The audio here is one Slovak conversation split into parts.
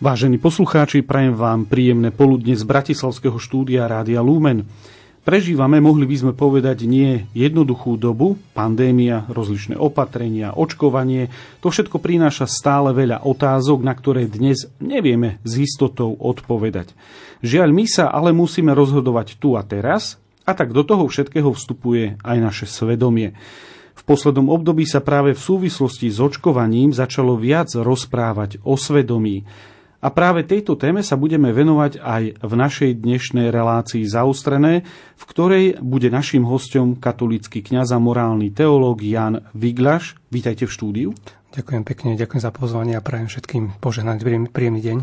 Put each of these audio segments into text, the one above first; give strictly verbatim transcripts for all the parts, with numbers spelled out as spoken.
Vážení poslucháči, prajem vám príjemné poludne z bratislavského štúdia Rádia Lumen. Prežívame, mohli by sme povedať, nie jednoduchú dobu. Pandémia, rozličné opatrenia, očkovanie, to všetko prináša stále veľa otázok, na ktoré dnes nevieme s istotou odpovedať. Žiaľ, my sa ale musíme rozhodovať tu a teraz, a tak do toho všetkého vstupuje aj naše svedomie. V poslednom období sa práve v súvislosti s očkovaním začalo viac rozprávať o svedomí. A práve tejto téme sa budeme venovať aj v našej dnešnej relácii Zaostrené, v ktorej bude naším hosťom katolícky kňaz a morálny teológ Ján Viglaš. Vítajte v štúdiu. Ďakujem pekne, ďakujem za pozvanie a prajem všetkým požehnaný príjemný deň.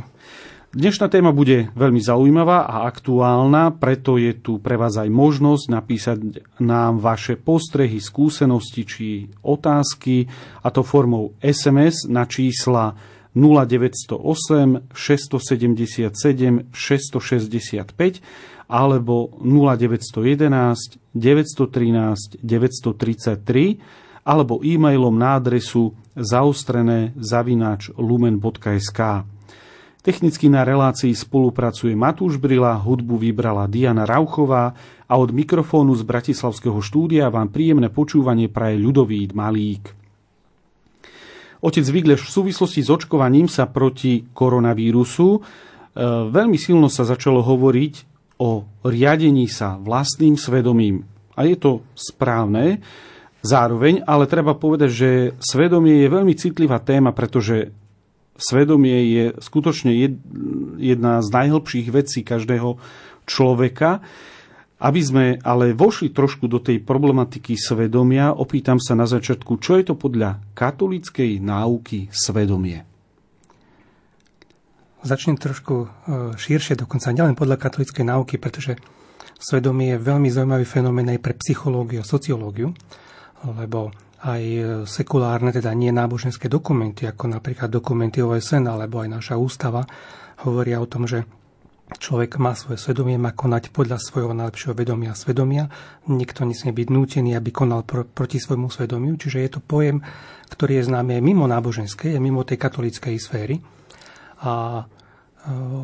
Dnešná téma bude veľmi zaujímavá a aktuálna, preto je tu pre vás aj možnosť napísať nám vaše postrehy, skúsenosti či otázky, a to formou es em es na čísla nula deväť nula osem šesť sedem sedem šesť šesť päť alebo nula deväť jedna jedna deväť jedna tri deväť tri tri alebo e-mailom na adresu zaostrené zavináč lumen bodka es ká. Technicky na relácii spolupracuje Matúš Brila, hudbu vybrala Diana Rauchová a od mikrofónu z bratislavského štúdia vám príjemné počúvanie praje Ľudovít Malík. Otec Viglaš, v súvislosti s očkovaním sa proti koronavírusu veľmi silno sa začalo hovoriť o riadení sa vlastným svedomím. A je to správne. Zároveň ale treba povedať, že svedomie je veľmi citlivá téma, pretože svedomie je skutočne jedna z najhlbších vecí každého človeka. Aby sme ale vošli trošku do tej problematiky svedomia, opýtam sa na začiatku, čo je to podľa katolíckej náuky svedomie? Začnem trošku širšie, dokonca nielen podľa katolíckej náuky, pretože svedomie je veľmi zaujímavý fenomén aj pre psychológiu a sociológiu, lebo aj sekulárne, teda nie náboženské dokumenty, ako napríklad dokumenty ó es en alebo aj naša ústava, hovoria o tom, že človek má svoje svedomie, má konať podľa svojho najlepšieho vedomia a svedomia. Nikto nesmie byť nútený, aby konal pro, proti svojmu svedomiu. Čiže je to pojem, ktorý je známy aj mimo náboženskej, mimo tej katolíckej sféry. A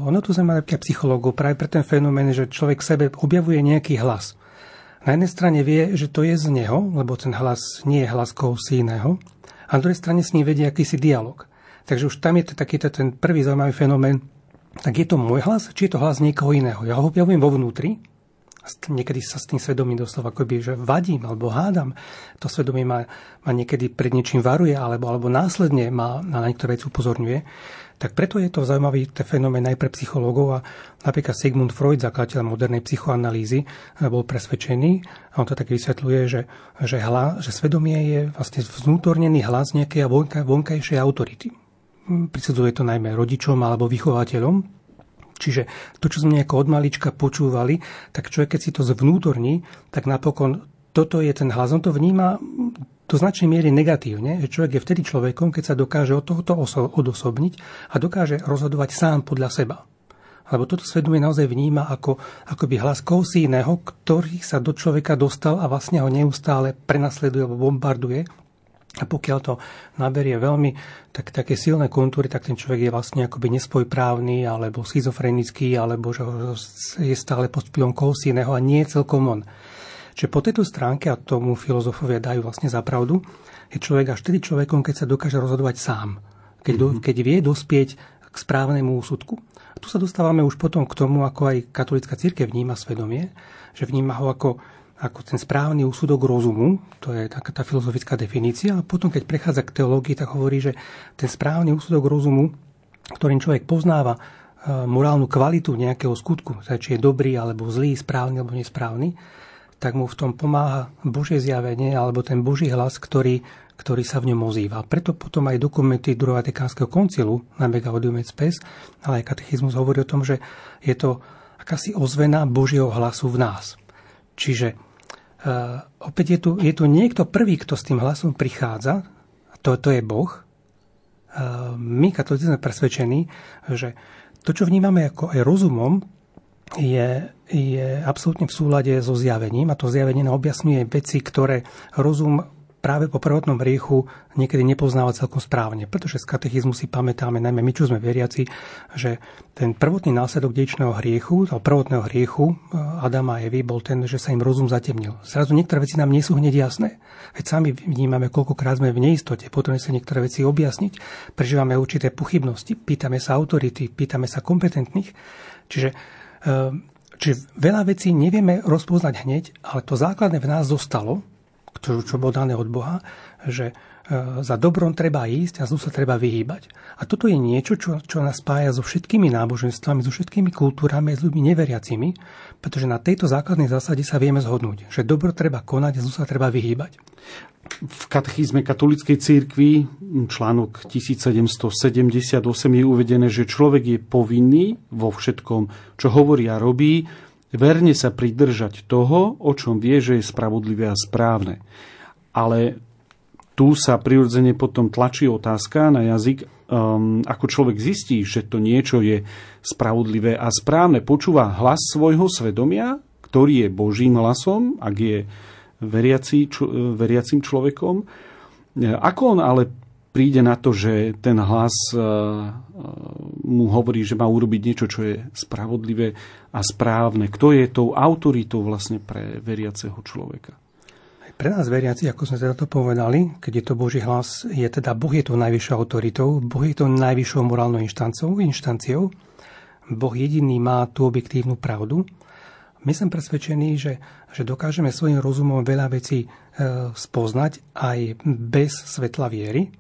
ono tu zaujíma aj psychológov práve pre ten fenomén, že človek v sebe objavuje nejaký hlas. Na jednej strane vie, že to je z neho, lebo ten hlas nie je hlas koho si iného. A na druhej strane s ním vedie akýsi dialog. Takže už tam je to takýto ten prvý zaujímavý fenomén. Tak je to môj hlas, či je to hlas niekoho iného? Ja ho objavujem vo vnútri, niekedy sa s tým svedomím doslova akoby, že vadím alebo hádam. To svedomie ma, ma niekedy pred niečím varuje alebo, alebo následne ma na niektoré veci upozorňuje. Tak preto je to zaujímavý fenomén aj pre psychológov. A napríklad Sigmund Freud, zakladateľ modernej psychoanalýzy, bol presvedčený, a on to tak vysvetľuje, že, že, hlas, že svedomie je vlastne vnútornený hlas nejakej vonka, vonkajšej autority. Prisudzuje to najmä rodičom alebo vychovateľom. Čiže to, čo sme nejako od malička počúvali, tak človek, keď si to zvnútorní, tak napokon toto je ten hlas. On to vníma do značnej miery negatívne, že človek je vtedy človekom, keď sa dokáže od tohoto odosobniť a dokáže rozhodovať sám podľa seba. Lebo toto svedomie naozaj vníma ako akoby hlas kohosi iného, ktorý sa do človeka dostal a vlastne ho neustále prenasleduje alebo bombarduje. A pokiaľ to naberie veľmi tak, také silné kontúry, tak ten človek je vlastne akoby nespojprávny, alebo schizofrenický, alebo že je stále pod vplyvom kohosi iného a nie je celkom on. Čiže po tejto stránke, a tomu filozofovia dajú vlastne za pravdu, je človek až vtedy človekom, keď sa dokáže rozhodovať sám, keď, mm-hmm. do, keď vie dospieť k správnemu úsudku. A tu sa dostávame už potom k tomu, ako aj katolícka cirkev vníma svedomie, že vníma ho ako... ako ten správny úsudok rozumu, to je taká tá filozofická definícia, a potom, keď prechádza k teológii, tak hovorí, že ten správny úsudok rozumu, ktorým človek poznáva morálnu kvalitu nejakého skutku, teda či je dobrý, alebo zlý, správny, alebo nesprávny, tak mu v tom pomáha Božie zjavenie, alebo ten Boží hlas, ktorý, ktorý sa v ňom ozýva. Preto potom aj dokumenty druhého vatikánskeho koncilu, najmä Gaudium et spes, ale aj katechizmus hovorí o tom, že je to akási ozvena Božieho hlasu v nás. Čiže uh, opäť je tu, je tu niekto prvý, kto s tým hlasom prichádza, a to, to je Boh. Uh, my, katolíci, sme presvedčení, že to, čo vnímame ako aj rozumom, je, je absolútne v súlade so zjavením, a to zjavenie objasňuje veci, ktoré rozum práve po prvotnom hriechu niekedy nepoznáva celkom správne, pretože z katechizmu si pamätáme, najmä my, čo sme veriaci, že ten prvotný následok dedičného hriechu, toho prvotného hriechu Adama a Evy bol ten, že sa im rozum zatemnil. Zrazu niektoré veci nám nie sú hneď jasné. Veď sami vnímame, koľkokrát sme v neistote, potrebujeme sa niektoré veci objasniť, prežívame určité pochybnosti, pýtame sa autority, pýtame sa kompetentných. Čiže Čiže veľa vecí nevieme rozpoznať hneď, ale to základné v nás zostalo, čo, čo bolo dané od Boha, že za dobrom treba ísť a zlu sa treba vyhýbať. A toto je niečo, čo, čo nás spája so všetkými náboženstvami, so všetkými kultúrami, s ľuďmi neveriacimi, pretože na tejto základnej zásade sa vieme zhodnúť, že dobro treba konať a zlu sa treba vyhýbať. V katechizme katolíckej cirkvi, článok tisíc sedemsto sedemdesiatosem, je uvedené, že človek je povinný vo všetkom, čo hovorí a robí, verne sa pridržať toho, o čom vie, že je spravodlivé a správne. Ale tu sa prirodzene potom tlačí otázka na jazyk, um, ako človek zistí, že to niečo je spravodlivé a správne. Počúva hlas svojho svedomia, ktorý je Božím hlasom, ak je Veriaci, čo, veriacím človekom. Ako on ale príde na to, že ten hlas mu hovorí, že má urobiť niečo, čo je spravodlivé a správne? Kto je tou autoritou vlastne pre veriaceho človeka? Pre nás veriaci, ako sme teda to povedali, keď je to Boží hlas, je teda Boh je to najvyššou autoritou, Boh je to najvyššou morálnou inštanciou, inštanciou. Boh jediný má tú objektívnu pravdu. My som presvedčený, že, že dokážeme svojim rozumom veľa vecí spoznať aj bez svetla viery.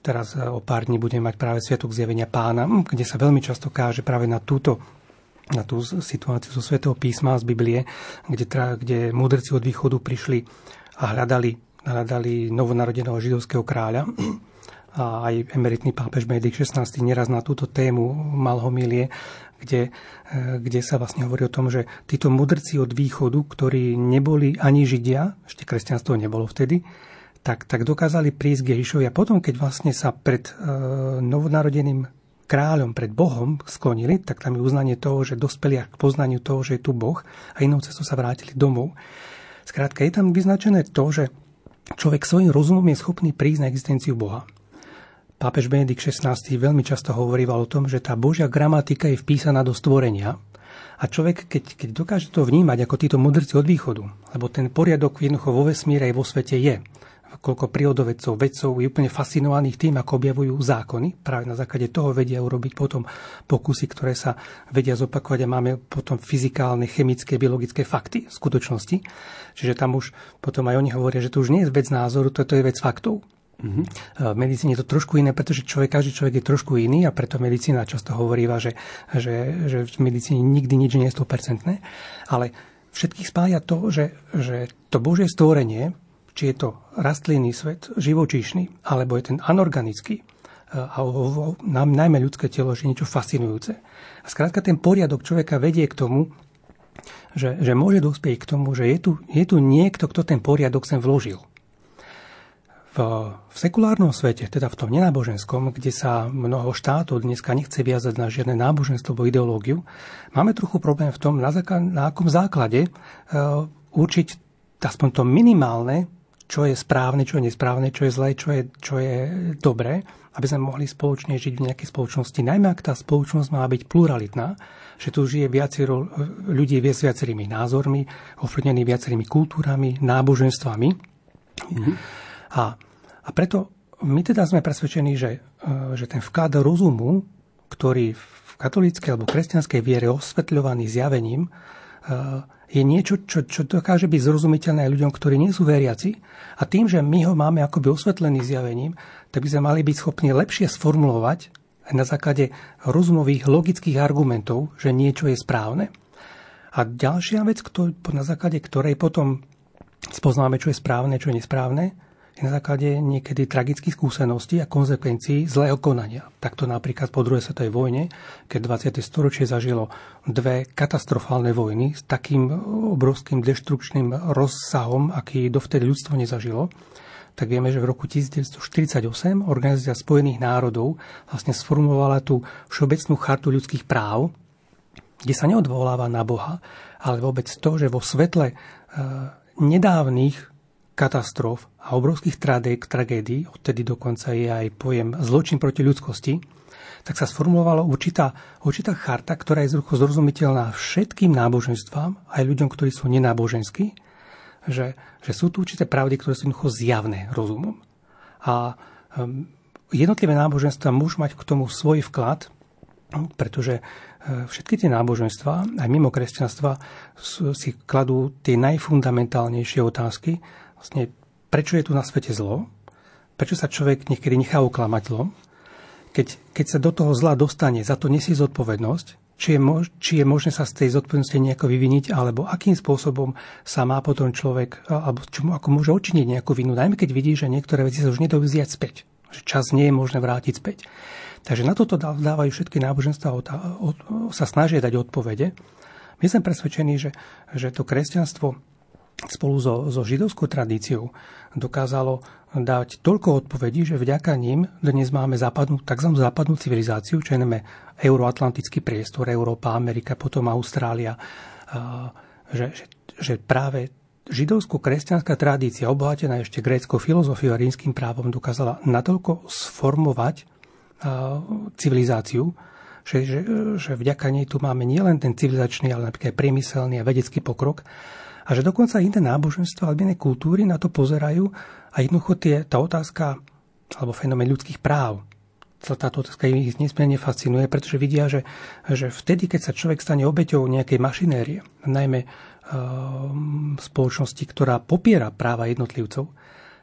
Teraz o pár dní budeme mať práve Sviatok zjavenia Pána, kde sa veľmi často káže práve na túto na tú situáciu zo Svätého písma z Biblie, kde, kde múdrci od východu prišli a hľadali, hľadali novonarodeného židovského kráľa. A aj emeritný pápež Benedikt šestnásty neraz na túto tému mal homilie, Kde, kde sa vlastne hovorí o tom, že títo mudrci od východu, ktorí neboli ani Židia, ešte kresťanstvo nebolo vtedy, tak, tak dokázali prísť k Ježišovi. A potom, keď vlastne sa pred e, novonarodeným kráľom, pred Bohom sklonili, tak tam je uznanie toho, že dospeli k poznaniu toho, že je tu Boh, a inou cestou sa vrátili domov. Skrátka, je tam vyznačené to, že človek svojím rozumom je schopný prísť na existenciu Boha. Pápež Benedikt šestnásty veľmi často hovoríval o tom, že tá Božia gramatika je vpísaná do stvorenia a človek, keď, keď dokáže to vnímať ako títo mudrci od východu, lebo ten poriadok jednoducho vo vesmíre aj vo svete je, koľko prírodovedcov, vedcov je úplne fascinovaných tým, ako objavujú zákony, práve na základe toho vedia urobiť potom pokusy, ktoré sa vedia zopakovať a máme potom fyzikálne, chemické, biologické fakty, skutočnosti. Čiže tam už potom aj oni hovoria, že to už nie je vec názoru, toto je vec faktov. Mm-hmm. V medicíne je to trošku iné, pretože človek, každý človek je trošku iný a preto medicína často hovoríva, že, že, že v medicíne nikdy nič nie je sto percent. Ale všetkých spája to, že, že to Božie stvorenie, či je to rastlinný svet, živočíšny, alebo je ten anorganický, a nám najmä ľudské telo, že je niečo fascinujúce. A skrátka ten poriadok človeka vedie k tomu, že, že môže dospieť k tomu, že je tu, je tu niekto, kto ten poriadok sem vložil. V, v sekulárnom svete, teda v tom nenáboženskom, kde sa mnoho štátov dneska nechce viazať na žiadne náboženstvo alebo ideológiu, máme trochu problém v tom, na, základ, na akom základe e, určiť aspoň to minimálne, čo je správne, čo je nesprávne, čo je zlé, čo je, čo je dobré, aby sme mohli spoločne žiť v nejakej spoločnosti. Najmä ak tá spoločnosť má byť pluralitná, že tu žije viacero ľudí s viacerými názormi, ovplyvnení viacerými kultúrami, náboženstvami. Mhm. A, a preto my teda sme presvedčení, že, že ten vklad rozumu, ktorý v katolíckej alebo kresťanskej viere osvetľovaný zjavením, je niečo, čo, čo dokáže byť zrozumiteľné aj ľuďom, ktorí nie sú veriaci. A tým, že my ho máme akoby osvetlený zjavením, tak by sme mali byť schopní lepšie sformulovať na základe rozumových, logických argumentov, že niečo je správne. A ďalšia vec, na základe ktorej potom spoznáme, čo je správne, čo je nesprávne, na základe niekedy tragických skúseností a konzekvencií zlého konania. Takto napríklad po druhej svetovej vojne, keď dvadsiate storočie zažilo dve katastrofálne vojny s takým obrovským deštrukčným rozsahom, aký dovtedy ľudstvo nezažilo, tak vieme, že v roku devätnásťstoštyridsaťosem Organizácia spojených národov vlastne sformulovala tú všeobecnú chartu ľudských práv, kde sa neodvoláva na Boha, ale vôbec to, že vo svetle nedávnych katastrof a obrovských tragédií, odtedy dokonca je aj pojem zločin proti ľudskosti, tak sa sformulovala určitá, určitá charta, ktorá je zrozumiteľná všetkým náboženstvám, aj ľuďom, ktorí sú nenáboženskí, že, že sú tu určité pravdy, ktoré sú jednoducho zjavné rozumom. A um, jednotlivé náboženstva môžu mať k tomu svoj vklad, pretože všetky tie náboženstva, aj mimo kresťanstva, si kladú tie najfundamentálnejšie otázky. Vlastne, prečo je tu na svete zlo? Prečo sa človek niekedy nechá oklamať zlom? Keď, keď sa do toho zla dostane, za to nesie zodpovednosť, či je, mož, či je možné sa z tej zodpovednosti nejako vyviniť, alebo akým spôsobom sa má potom človek, alebo čomu, ako môže odčiniť nejakú vinu, najmä keď vidí, že niektoré veci sa už nedajú vziať späť, že čas nie je možné vrátiť späť. Takže na toto dávajú všetky náboženstva, sa snažia dať odpovede. My sme presvedčení, že, že to kresťanstvo spolu so, so židovskou tradíciou dokázalo dať toľko odpovedí, že vďaka ním dnes máme západnú, takzvanú západnú civilizáciu, čo je najmä euroatlantický priestor, Európa, Amerika, potom Austrália, že, že, že práve židovsko-kresťanská tradícia, obohatená ešte gréckou filozofiou a rímskym právom, dokázala natoľko sformovať civilizáciu, že, že, že vďaka nej tu máme nielen ten civilizačný, ale napríklad priemyselný a vedecký pokrok, a že dokonca iné náboženstvo alebo iné kultúry na to pozerajú a jednoducho tie, tá otázka alebo fenomén ľudských práv, táto otázka ich nesmierne fascinuje, pretože vidia, že, že vtedy, keď sa človek stane obeťou nejakej mašinérie, najmä e, spoločnosti, ktorá popiera práva jednotlivcov,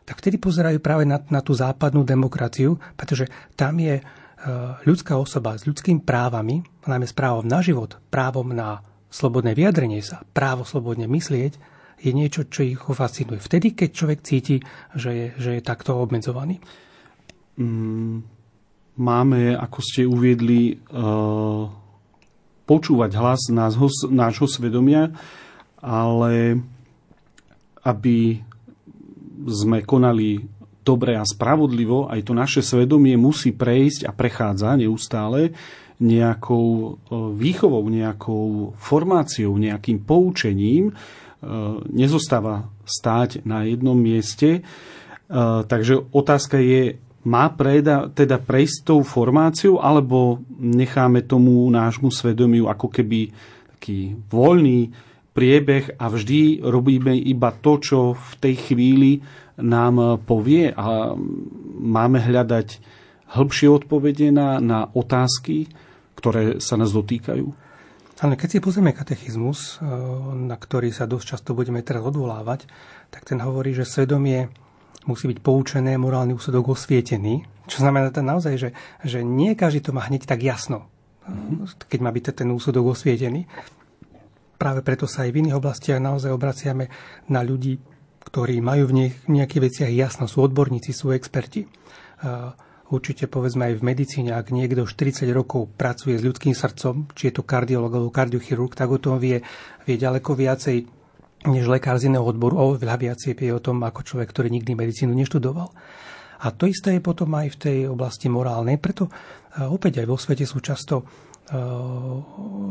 tak vtedy pozerajú práve na, na tú západnú demokraciu, pretože tam je e, ľudská osoba s ľudskými právami, najmä s právom na život, právom na slobodné vyjadrenie sa, právo slobodne myslieť, je niečo, čo ich fascinuje. Vtedy, keď človek cíti, že je, že je takto obmedzovaný. Máme, ako ste uviedli, počúvať hlas nášho, nášho svedomia, ale aby sme konali dobre a spravodlivo, aj to naše svedomie musí prejsť a prechádza neustále nejakou výchovou, nejakou formáciou, nejakým poučením. Nezostáva stáť na jednom mieste. Takže otázka je, má preda, teda prejsť tou formáciou, alebo necháme tomu nášmu svedomiu ako keby taký voľný priebeh a vždy robíme iba to, čo v tej chvíli nám povie, a máme hľadať hĺbšie odpovede na, na otázky, ktoré sa nás dotýkajú. Ale keď si pozrieme katechizmus, na ktorý sa dosť často budeme teraz odvolávať, tak ten hovorí, že svedomie musí byť poučené, morálny úsudok osvietený. Čo znamená to naozaj, že, že nie každý to má hneď tak jasno, mm-hmm. keď má byť ten úsudok osvietený. Práve preto sa aj v iných oblastiach naozaj obraciame na ľudí, ktorí majú v nejakých veciach jasno, sú odborníci, sú experti. Určite povedzme aj v medicíne, ak niekto štyridsať rokov pracuje s ľudským srdcom, či je to kardiolog alebo kardiochirurg, tak o tom vie, vie ďaleko viacej než lekár z iného odboru, oveľa viacej vie o tom ako človek, ktorý nikdy medicínu neštudoval. A to isté je potom aj v tej oblasti morálnej, preto opäť aj vo svete sú často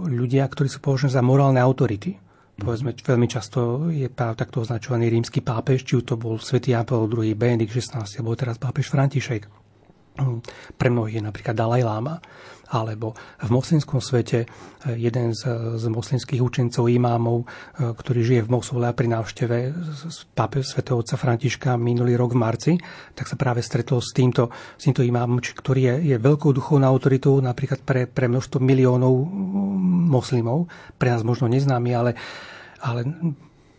ľudia, ktorí sú považovaní za morálne autority. Povedzme, veľmi často je práve takto označovaný rímsky pápež, či to bol svätý Ján Pavol druhý, Benedikt šestnásty, alebo teraz pápež František. Pre mnohých je napríklad Dalajláma, alebo v moslimskom svete jeden z, z moslimských učencov, imámov, ktorý žije v Mosule a pri návšteve pápeža svätého otca Františka minulý rok v marci, tak sa práve stretol s týmto, s týmto imámom, ktorý je, je veľkou duchovnou autoritou napríklad pre, pre množstvo miliónov moslimov, pre nás možno neznámy, ale, ale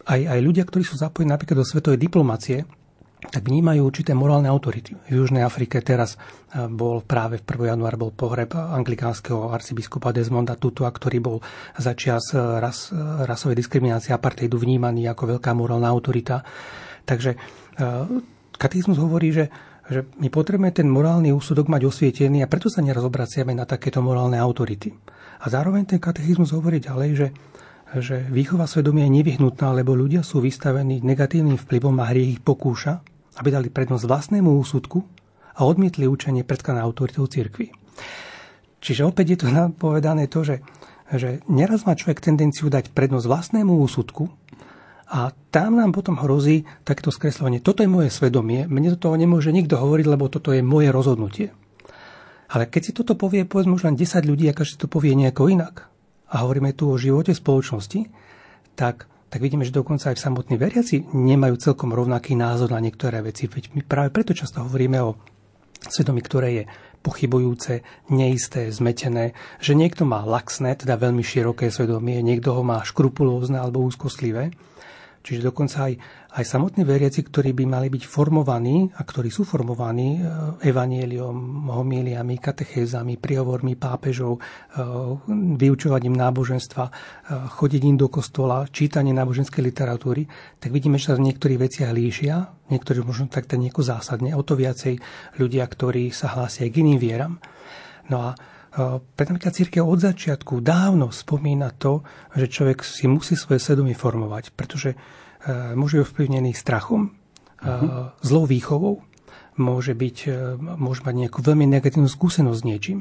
aj, aj ľudia, ktorí sú zapojení napríklad do svetovej diplomácie, tak vnímajú určité morálne autority. V Južnej Afrike teraz bol práve v prvého januára bol pohreb anglikánskeho arcibiskupa Desmonda Tutua, ktorý bol začias ras, rasovej diskriminácie apartheidu vnímaný ako veľká morálna autorita. Takže katechizmus hovorí, že, že my potrebujeme ten morálny úsudok mať osvietený, a preto sa neraz obraciame na takéto morálne autority. A zároveň ten katechizmus hovorí ďalej, že že výchova svedomia je nevyhnutná, lebo ľudia sú vystavení negatívnym vplyvom a hriech ich pokúša, aby dali prednosť vlastnému úsudku a odmietli učenie predkladané autoritou cirkvi. Čiže opäť je to povedané to, že, že neraz má človek tendenciu dať prednosť vlastnému úsudku A tam nám potom hrozí takto skresľovanie. Toto je moje svedomie, mne do toho nemôže nikto hovoriť, lebo toto je moje rozhodnutie. Ale keď si toto povie, povedzme už len desať ľudí, a každý to povie nejako inak, a hovoríme tu o živote spoločnosti, tak, tak vidíme, že dokonca aj samotní veriaci nemajú celkom rovnaký názor na niektoré veci. Veď my práve preto často hovoríme o svedomí, ktoré je pochybujúce, neisté, zmetené, že niekto má laxné, teda veľmi široké svedomie, niekto ho má škrupulózne alebo úzkostlivé. Čiže dokonca aj, aj samotní veriaci, ktorí by mali byť formovaní a ktorí sú formovaní evanjeliom, homíliami, katechézami, príhovormi pápežov, vyučovaním náboženstva, chodením do kostola, čítanie náboženskej literatúry, tak vidíme, že sa v niektorých veciach líšia, niektorí možno takto nejako zásadne, o to viacej ľudia, ktorí sa hlásia k iným vieram. No a preto cirkev od začiatku dávno spomína to, že človek si musí svoje svedomie formovať, pretože môže byť ovplyvnený strachom, uh-huh. zlou výchovou, môže, byť, môže mať nejakú veľmi negatívnu skúsenosť s niečím.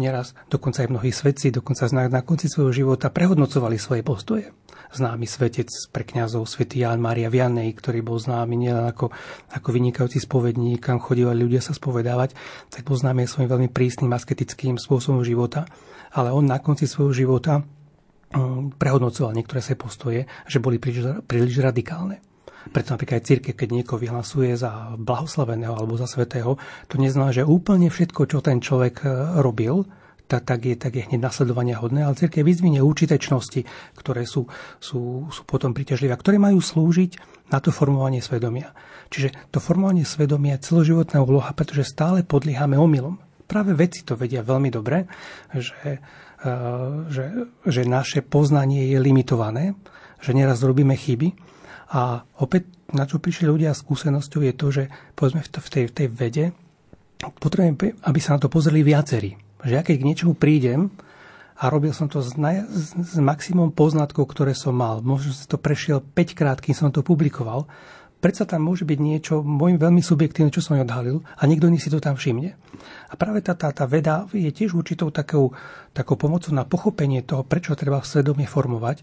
Neraz dokonca aj mnohí svedci, dokonca na konci svojho života prehodnocovali svoje postoje. Známy svetec pre kňazov, svätý Ján Mária Vianney, ktorý bol známy nielen ako, ako vynikajúci spovedník, kam chodívali ľudia sa spovedávať, tak bol známy svojím veľmi prísnym asketickým spôsobom života, ale on na konci svojho života prehodnocoval niektoré svoje postoje, že boli príliš, príliš radikálne. Preto napríklad aj cirkev, keď niekoho vyhlasuje za blahoslaveného alebo za svätého, to neznamená, že úplne všetko, čo ten človek robil, tak je, tak je hneď nasledovania hodné, ale cirkev vyzvinie určité čnosti, ktoré sú, sú, sú potom príťažlivé, ktoré majú slúžiť na to formovanie svedomia. Čiže to formovanie svedomia je celoživotná úloha, pretože stále podliehame omylom. Práve vedci to vedia veľmi dobre, že, že, že naše poznanie je limitované, že neraz robíme chyby. A opäť, na čo prišli ľudia s skúsenosťou, je to, že povedzme v tej, v tej vede potrebujeme, aby sa na to pozreli viacerí. Že ja keď k niečomu prídem a robil som to s, naj, s maximum poznatkov, ktoré som mal, možno som to prešiel päťkrát, kým som to publikoval, predsa tam môže byť niečo môjim veľmi subjektívne, čo som odhalil a niekto iný si to tam všimne. A práve tá, tá, tá veda je tiež určitou takou, takou pomocou na pochopenie toho, prečo treba svedomie formovať,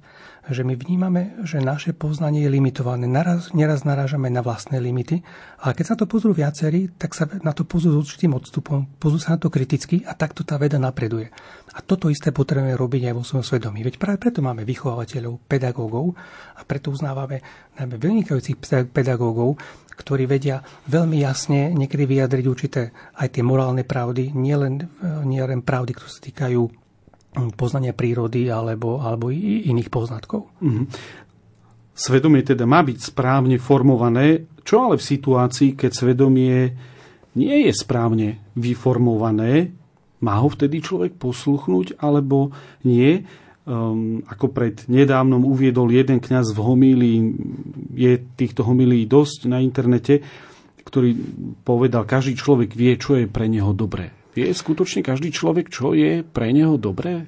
že my vnímame, že naše poznanie je limitované. Naraz, neraz narážame na vlastné limity, ale keď sa to pozrú viacerí, tak sa na to pozrú s určitým odstupom, pozrú sa na to kriticky a takto tá veda napreduje. A toto isté potrebujeme robiť aj vo svojom svedomí. Veď práve preto máme vychovávateľov, pedagógov a preto uznávame najmä vynikajúcich pedagógov, ktorí vedia veľmi jasne niekedy vyjadriť určité aj tie morálne pravdy, nielen nie len pravdy, ktoré sa týkajú poznania prírody alebo, alebo iných poznatkov. Mm-hmm. Svedomie teda má byť správne formované, čo ale v situácii, keď svedomie nie je správne vyformované, má ho vtedy človek posluchnúť alebo nie? Um, ako pred nedávnom uviedol jeden kňaz v homílii, je týchto homílií dosť na internete, ktorý povedal, každý človek vie, čo je pre neho dobré. Vie skutočne každý človek, čo je pre neho dobré?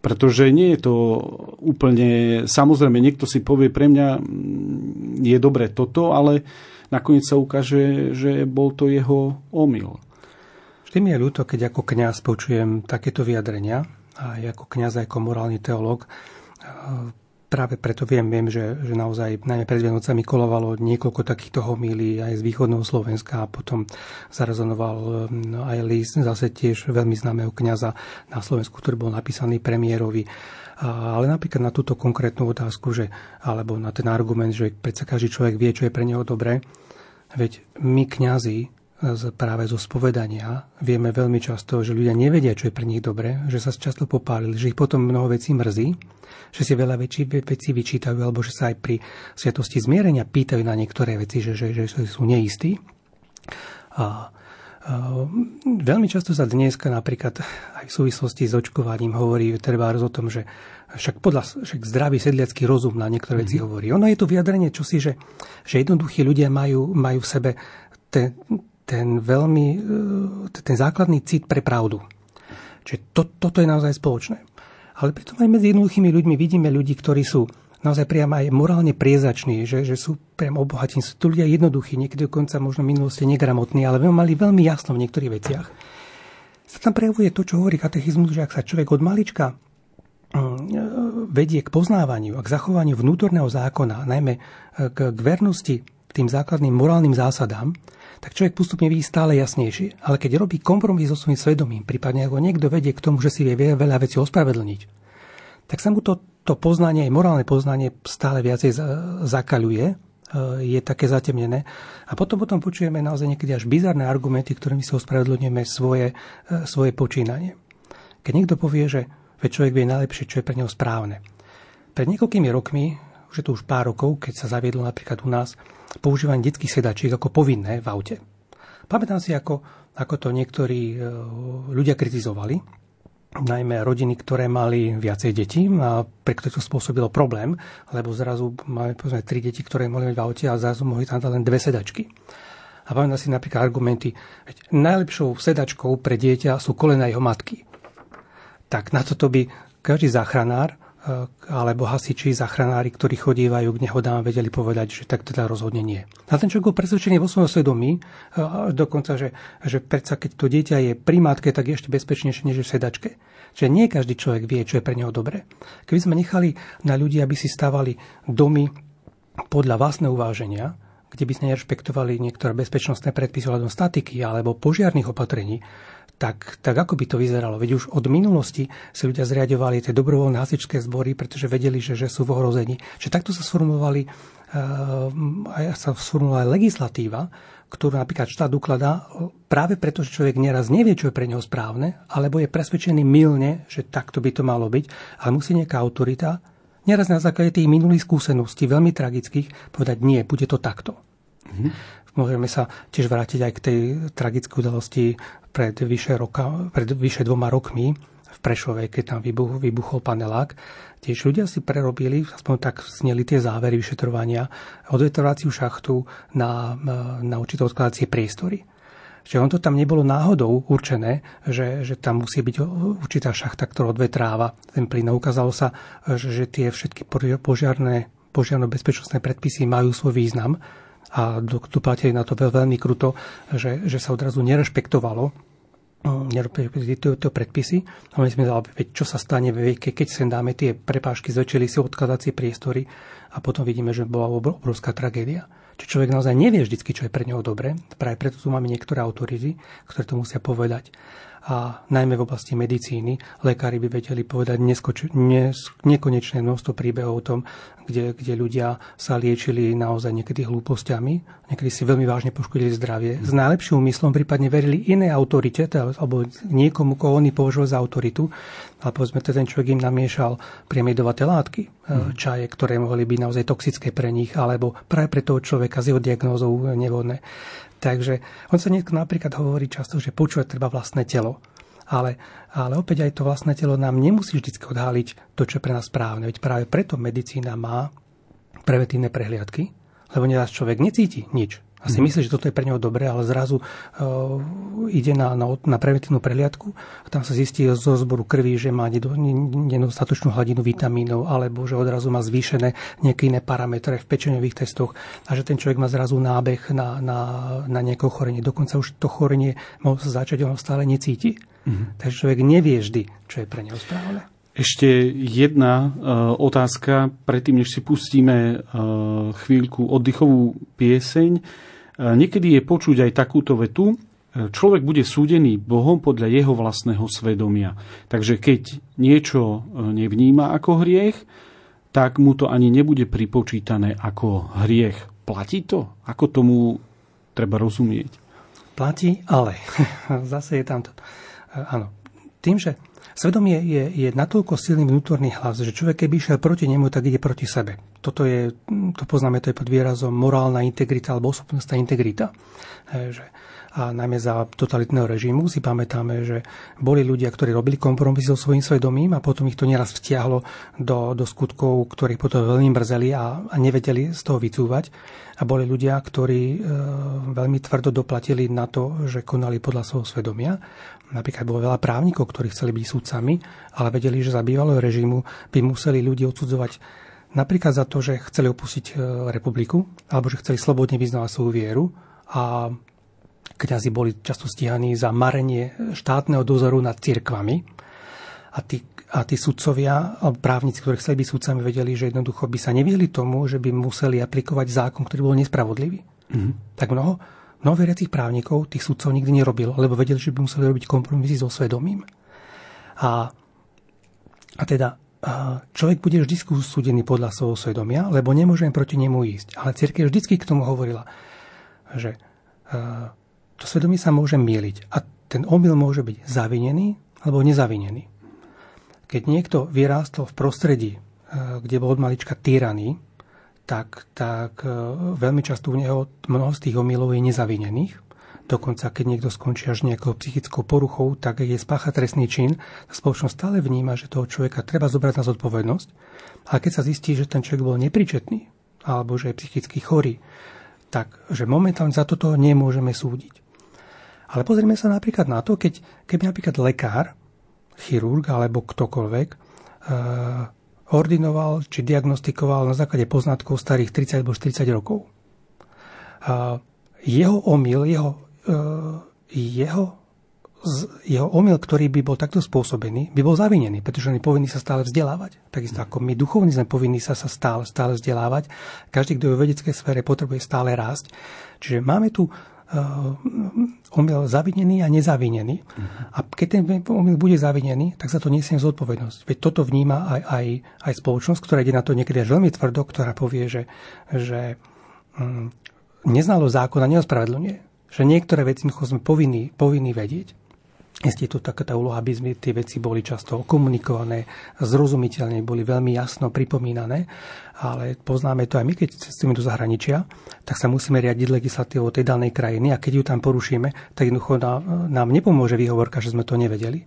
Pretože nie je to úplne... Samozrejme, niekto si povie, pre mňa je dobré toto, ale nakoniec sa ukáže, že bol to jeho omyl. Vždy mi je ľúto, keď ako kňaz počujem takéto vyjadrenia, a ako kňaz, ako morálny teológ. Práve preto viem, viem že, že naozaj najmä pred Vianocami kolovalo niekoľko takýchto homílií aj z východného Slovenska a potom zarezonoval aj list zase tiež veľmi známeho kňaza na Slovensku, ktorý bol napísaný premiérovi. A, ale napríklad na túto konkrétnu otázku, že, alebo na ten argument, že predsa každý človek vie, čo je pre neho dobré, veď my kňazi práve zo spovedania vieme veľmi často, že ľudia nevedia, čo je pre nich dobré, že sa často popálili, že ich potom mnoho vecí mrzí, že si veľa vecí, vecí vyčítajú, alebo že sa aj pri sviatosti zmierenia pýtajú na niektoré veci, že, že, že sú neistí. A, a veľmi často sa dneska napríklad aj v súvislosti s očkovaním hovorí treba o tom, že však podľa však zdravý sedliacky rozum na niektoré veci hovorí. Ono je to vyjadrenie čosi, že, že jednoduchí ľudia majú, majú v sebe ten ten veľmi, ten základný cit pre pravdu. Čiže to, toto je naozaj spoločné. Ale pritom aj medzi jednoduchými ľuďmi vidíme ľudí, ktorí sú naozaj priam aj morálne priezační, že, že sú priam obohatení. Sú to ľudia jednoduchí, niekedy dokonca možno v minulosti negramotní, ale mali veľmi jasno v niektorých veciach. Sa tam prejavuje to, čo hovorí katechizmus, že ak sa človek od malička vedie k poznávaniu a k zachovaniu vnútorného zákona, najmä k, k vernosti tým základným morálnym zásadám, tak človek postupne vidí stále jasnejšie. Ale keď robí kompromis so svojím svedomím, prípadne ako niekto vedie k tomu, že si vie veľa vecí ospravedlniť, tak sa mu to, to poznanie, aj morálne poznanie stále viacej zakaľuje, je také zatemnené. A potom potom počujeme naozaj niekedy až bizarné argumenty, ktorými si ospravedlňujeme svoje, svoje počínanie. Keď niekto povie, že veď človek vie najlepšie, čo je pre neho správne. Pred niekoľkými rokmi, už je to už pár rokov, keď sa zaviedlo napríklad u nás používanie detských sedačiek ako povinné v aute. Pamätám si, ako, ako to niektorí ľudia kritizovali, najmä rodiny, ktoré mali viacej detí a pre ktoré to spôsobilo problém, lebo zrazu máme povedzme tri deti, ktoré mohli mať v aute a zrazu mohli tam dať len dve sedačky. A pamätám si napríklad argumenty, veď najlepšou sedačkou pre dieťa sú kolená jeho matky. Tak na toto by každý záchranár alebo hasiči, záchranári, ktorí chodívajú k nehodám, vedeli povedať, že tak teda rozhodne nie. A ten človek bol presvedčený vo svojom svedomí, dokonca, že, že predsa keď to dieťa je pri matke, tak je ešte bezpečnejšie, než je v sedačke. Čiže nie každý človek vie, čo je pre neho dobré. Keby sme nechali na ľudí, aby si stavali domy podľa vlastného uváženia, kde by sme nerešpektovali niektoré bezpečnostné predpisy ohľadom statiky alebo požiarnych opatrení, Tak, tak ako by to vyzeralo? Veď už od minulosti si ľudia zriaďovali tie dobrovoľné hasičské zbory, pretože vedeli, že, že sú v ohrození. Čiže takto sa sformulovali, e, sa sformulovala legislatíva, ktorú napríklad štát ukladá práve preto, že človek nieraz nevie, čo je pre neho správne, alebo je presvedčený mylne, že takto by to malo byť, ale musí nejaká autorita, nieraz na základe tých minulých skúseností, veľmi tragických, povedať nie, bude to takto. Mhm. Môžeme sa tiež vrátiť aj k tej tragickej udalosti pred vyše, roka, pred vyše dvoma rokmi v Prešove, keď tam vybuch, vybuchol panelák. Tiež ľudia si prerobili, aspoň tak sneli tie závery vyšetrovania, odvetráciu šachtu na, na určité odkladacie priestory. Že on to tam nebolo náhodou určené, že, že tam musí byť určitá šachta, ktorá odvetráva ten plyn. Ukázalo sa, že, že tie všetky požiarne, požiarno-bezpečnostné predpisy majú svoj význam, a doplatili na to veľmi kruto, že, že sa odrazu nerešpektovalo tieto predpisy. A my sme zaujímali, čo sa stane, keď sem dáme tie prepážky, zväčšili si odkladacie priestory a potom vidíme, že bola obrovská tragédia. Čiže človek naozaj nevie vždycky, čo je pre neho dobre. Práve preto tu máme niektoré autority, ktoré to musia povedať. A najmä v oblasti medicíny lekári by vedeli povedať neskoč- nes- nekonečné množstvo príbehov o tom, kde, kde ľudia sa liečili naozaj niekedy hlúpostiami, niekedy si veľmi vážne poškodili zdravie. S najlepším úmyslom prípadne verili iné autorite, alebo niekomu, koho oni považujú za autoritu, ale povedzme, ten človek im namiešal priemiedovaté látky, mm. čaje, ktoré mohli byť naozaj toxické pre nich, alebo práve pre toho človeka s jeho diagnózou nevhodné. Takže on sa niekto napríklad hovorí často, že počúvať treba vlastné telo. Ale, ale opäť aj to vlastné telo nám nemusí vždy odháliť to, čo je pre nás správne. Veď práve preto medicína má preventívne prehliadky, lebo neraz človek necíti nič. A si myslí, že toto je pre neho dobré, ale zrazu uh, ide na, na, na preventívnu prehliadku a tam sa zistí zo zboru krvi, že má nedostatočnú hladinu vitamínov alebo že odrazu má zvýšené nejaké iné parametre v pečeňových testoch a že ten človek má zrazu nábeh na, na, na nejaké ochorenie. Dokonca už to chorenie mohlo sa začať, ono stále necíti. Mm-hmm. Takže človek nevie vždy, čo je pre neho správne. Ešte jedna otázka, predtým, než si pustíme chvíľku oddychovú pieseň. Niekedy je počuť aj takúto vetu. Človek bude súdený Bohom podľa jeho vlastného svedomia. Takže keď niečo nevníma ako hriech, tak mu to ani nebude pripočítané ako hriech. Platí to? Ako tomu treba rozumieť? Platí, ale zase je tam to. Áno. Tým, že svedomie je, je natoľko silný vnútorný hlas, že človek, keby išiel proti nemu, tak ide proti sebe. Toto je, to poznáme, to je pod výrazom morálna integrita alebo osobnostná integrita. A najmä za totalitného režimu si pamätáme, že boli ľudia, ktorí robili kompromis so svojím svedomím a potom ich to nieraz vtiahlo do, do skutkov, ktorých potom veľmi mrzeli a, a nevedeli z toho vycúvať. A boli ľudia, ktorí e, veľmi tvrdo doplatili na to, že konali podľa svojho svedomia. Napríklad bolo veľa právnikov, ktorí chceli byť sudcami, ale vedeli, že za bývalého režimu by museli ľudí odsudzovať napríklad za to, že chceli opustiť republiku alebo že chceli slobodne vyznávať svoju vieru a kňazi boli často stíhaní za marenie štátneho dozoru nad cirkvami a tí, A tí sudcovia, právnici, ktorí chceli byť sudcami, vedeli, že jednoducho by sa nevyhli tomu, že by museli aplikovať zákon, ktorý bol nespravodlivý. Mm-hmm. Tak mnoho, mnoho veriacich právnikov tých sudcov nikdy nerobilo, lebo vedeli, že by museli robiť kompromisy so svedomím. A, a teda človek bude vždy súdený podľa svojho svedomia, lebo nemôžem proti nemu ísť. Ale cirkev vždycky k tomu hovorila, že to svedomie sa môže mieliť a ten omyl môže byť zavinený alebo nezavinený. Keď niekto vyrástol v prostredí, kde bol od malička týraný, tak, tak veľmi často u neho mnoho z tých omylov je nezavinených. Dokonca, keď niekto skončí až nejakou psychickou poruchou, tak je spácha trestný čin. Spoločnosť stále vníma, že toho človeka treba zobrať na zodpovednosť. A keď sa zistí, že ten človek bol nepríčetný alebo že je psychicky chorý, tak že momentálne za toto nemôžeme súdiť. Ale pozrieme sa napríklad na to, keď, keby napríklad lekár, chirurg alebo ktokoľvek eh, ordinoval či diagnostikoval na základe poznatkov starých tridsať alebo štyridsať rokov. Eh, jeho omyl, jeho Jeho, jeho omyl, ktorý by bol takto spôsobený, by bol zavinený, pretože oni povinní sa stále vzdelávať. Takisto ako my duchovní sme povinní sa, sa stále, stále vzdelávať. Každý, kto je v vedeckej sfére, potrebuje stále rásť. Čiže máme tu uh, omyl zavinený a nezavinený. Uh-huh. A keď ten omyl bude zavinený, tak za to nesiem zodpovednosť. Veď toto vníma aj, aj, aj spoločnosť, ktorá ide na to niekedy až veľmi tvrdo, ktorá povie, že, že um, neznalo zákona neospravedlňuje. Že niektoré veci sme povinní, povinní vedieť. Je tu taká tá úloha, aby sme tie veci boli často komunikované, zrozumiteľne, boli veľmi jasno pripomínané, ale poznáme to aj my, keď cestujeme do zahraničia, tak sa musíme riadiť legislatívou tej danej krajiny a keď ju tam porušíme, tak jednoducho nám, nám nepomôže výhovorka, že sme to nevedeli.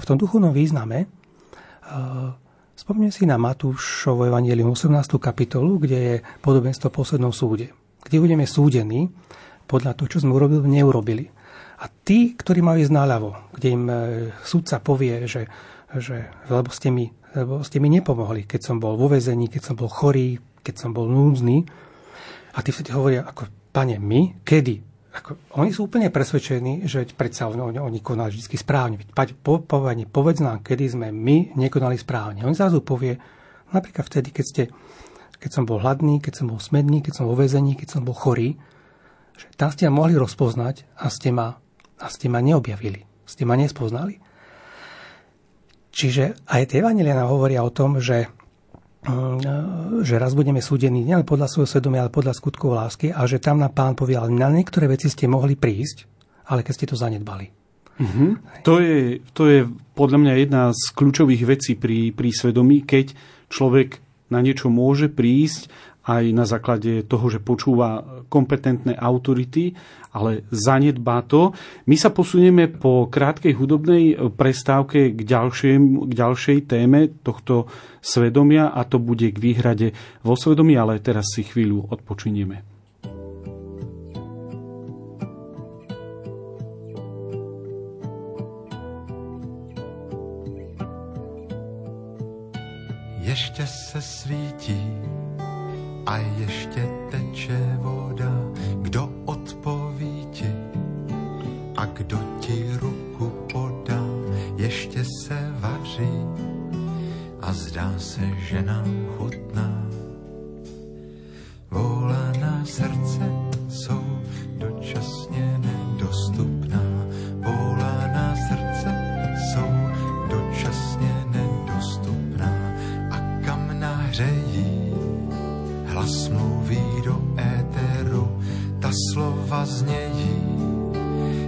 A v tom duchovnom význame uh, spomne si na Matúšovo evanjelium osemnástu kapitolu, kde je podobenstvo o poslednom súde, kde budeme súdení podľa toho, čo sme urobili, neurobili. A tí, ktorí majú ísť naľavo, kde im sudca povie, že, že lebo, ste mi, lebo ste mi nepomohli, keď som bol vo väzení, keď som bol chorý, keď som bol núdzny. A tí vtedy hovoria, ako, pane, my? Kedy? Ako, oni sú úplne presvedčení, že predsa no, oni konali vždy správne. Paď, po, povedz, povedz nám, kedy sme my nekonali správne. On zrazu povie, napríklad vtedy, keď, ste, keď som bol hladný, keď som bol smedný, keď som bol vo väzení, keď som bol chorý, že tam ste ma mohli rozpoznať a ste ma, a ste ma neobjavili, ste ma nespoznali. Čiže aj tie evanjelia nám hovoria o tom, že, že raz budeme súdení nielen podľa svojho svedomia, ale podľa skutkov lásky a že tam nám Pán povie, ale na niektoré veci ste mohli prísť, ale keď ste to zanedbali. Mm-hmm. To je, to je podľa mňa jedna z kľúčových vecí pri, pri svedomí, keď človek na niečo môže prísť, aj na základe toho, že počúva kompetentné autority, ale zanedbá to. My sa posunieme po krátkej hudobnej prestávke k ďalšej, k ďalšej téme tohto svedomia a to bude k výhrade vo svedomí, ale teraz si chvíľu odpočinieme. Ještě se svítí a ještě teče voda, kdo odpoví ti a kdo ti ruku podá, ještě se vaří a zdá se, že nám chutná. Volá na srdce jsou dočasně nedostupná, volá na srdce jsou dočasně nedostupná a kam nahřejí hlas mluví do éteru, ta slova znějí,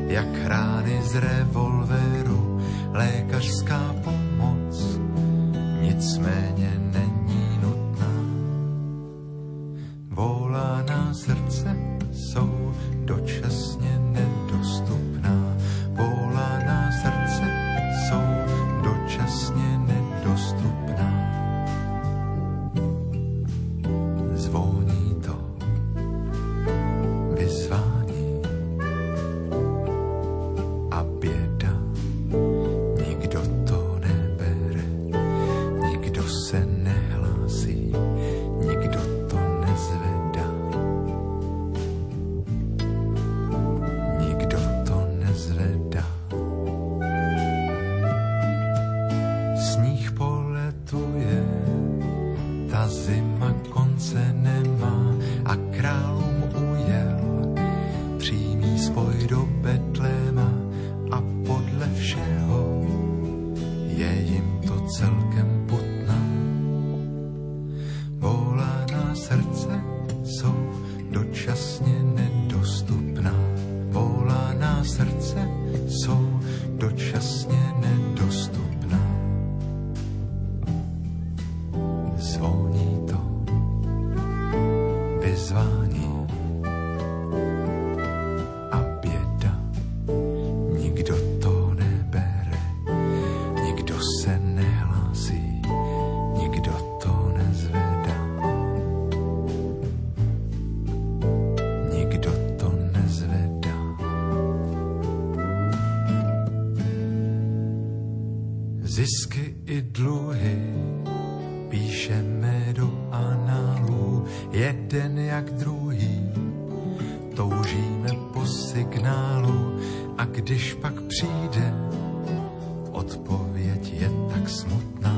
jak rány z revolveru, lékařská pomoc, nicméně není nutná. Volá na srdce jsou dočasně nedostupná, volá na srdce jsou dočasně nedostupná. Zvoní to vyzvání a běda, nikdo to nebere, nikdo se nehlásí, nikdo to nezvedá, nikdo to nezvedá. Sníh zima konce nemá a králům ujel přímý spoj do Betléma a podle všeho je jim to celkem putná. Volána srdce jsou dočasně nedostupná. Volána srdce jsou dočasně nedostupná. Zvoní to vyzvání a běda, nikdo to nebere, nikdo se nehlásí, nikdo to nezvedá, nikdo to nezvedá. Zisky i dluhy píšeme do análu, jeden jak druhý, toužíme po signálu a když pak přijde, odpověď je tak smutná.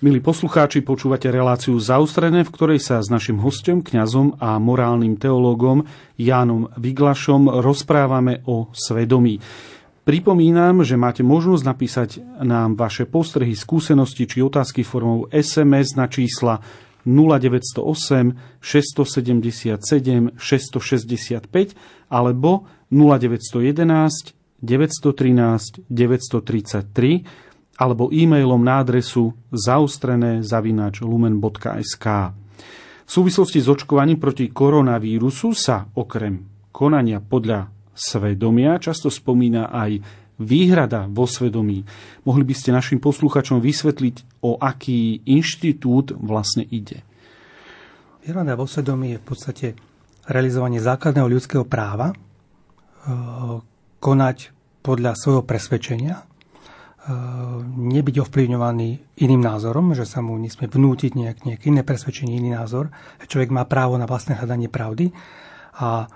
Milí poslucháči, počúvate reláciu Zaostrené, v ktorej sa s našim hosťom, kňazom a morálnym teológom Jánom Viglašom rozprávame o svedomí. Pripomínam, že máte možnosť napísať nám vaše postrehy, skúsenosti či otázky formou es em es na čísla nula deväť nula osem šesť sedem sedem šesť šesť päť alebo nula deväť jedna jedna deväť jedna tri deväť tri tri alebo e-mailom na adresu zaostrené zavináč lumen bodka es ká. V súvislosti s očkovaním proti koronavírusu sa okrem konania podľa svedomia často spomína aj výhrada vo svedomí. Mohli by ste našim posluchačom vysvetliť, o aký inštitút vlastne ide? Výhrada vo svedomí je v podstate realizovanie základného ľudského práva, konať podľa svojho presvedčenia, nebyť ovplyvňovaný iným názorom, že sa mu nesmie vnútiť nejak, nejak iné presvedčenie, iný názor. Človek má právo na vlastné hľadanie pravdy a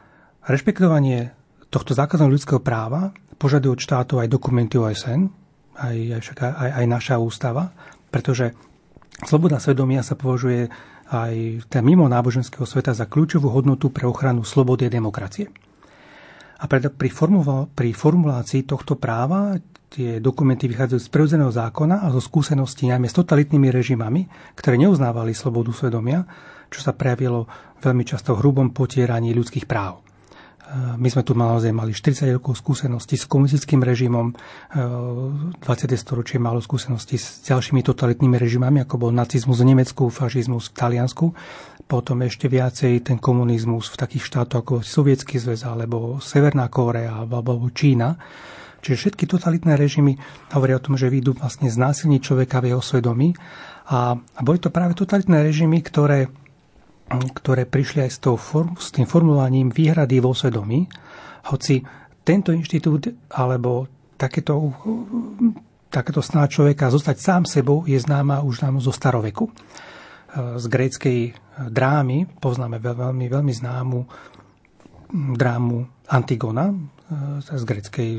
rešpektovanie tohto základného ľudského práva požadujú od štátov aj dokumenty O S N, aj, aj, aj, aj naša ústava, pretože sloboda svedomia sa považuje aj teda mimo náboženského sveta za kľúčovú hodnotu pre ochranu slobody a demokracie. A preto pri, formula, pri formulácii tohto práva tie dokumenty vychádzajú z prirodzeného zákona a zo skúseností najmä s totalitnými režimami, ktoré neuznávali slobodu svedomia, čo sa prejavilo veľmi často v hrubom potieraní ľudských práv. My sme tu naozaj mali štyridsať rokov skúseností s komunistickým režimom, dvadsiate storočie malo skúsenosti s ďalšími totalitnými režimami, ako bol nacizmus v Nemecku, fašizmus v Taliansku, potom ešte viacej ten komunizmus v takých štátoch ako Sovietsky zväz, alebo Severná Kórea, alebo Čína. Čiže všetky totalitné režimy hovoria o tom, že vyjdú vlastne znásilniť človeka v jeho svedomí. A boli to práve totalitné režimy, ktoré ktoré prišli aj s, form, s tým formulovaním výhrady vo svedomí, hoci tento inštitút alebo takéto, takéto sná človeka zostať sám sebou je známa už nám zo staroveku. Z gréckej drámy poznáme veľmi, veľmi známu drámu Antigona z gréckej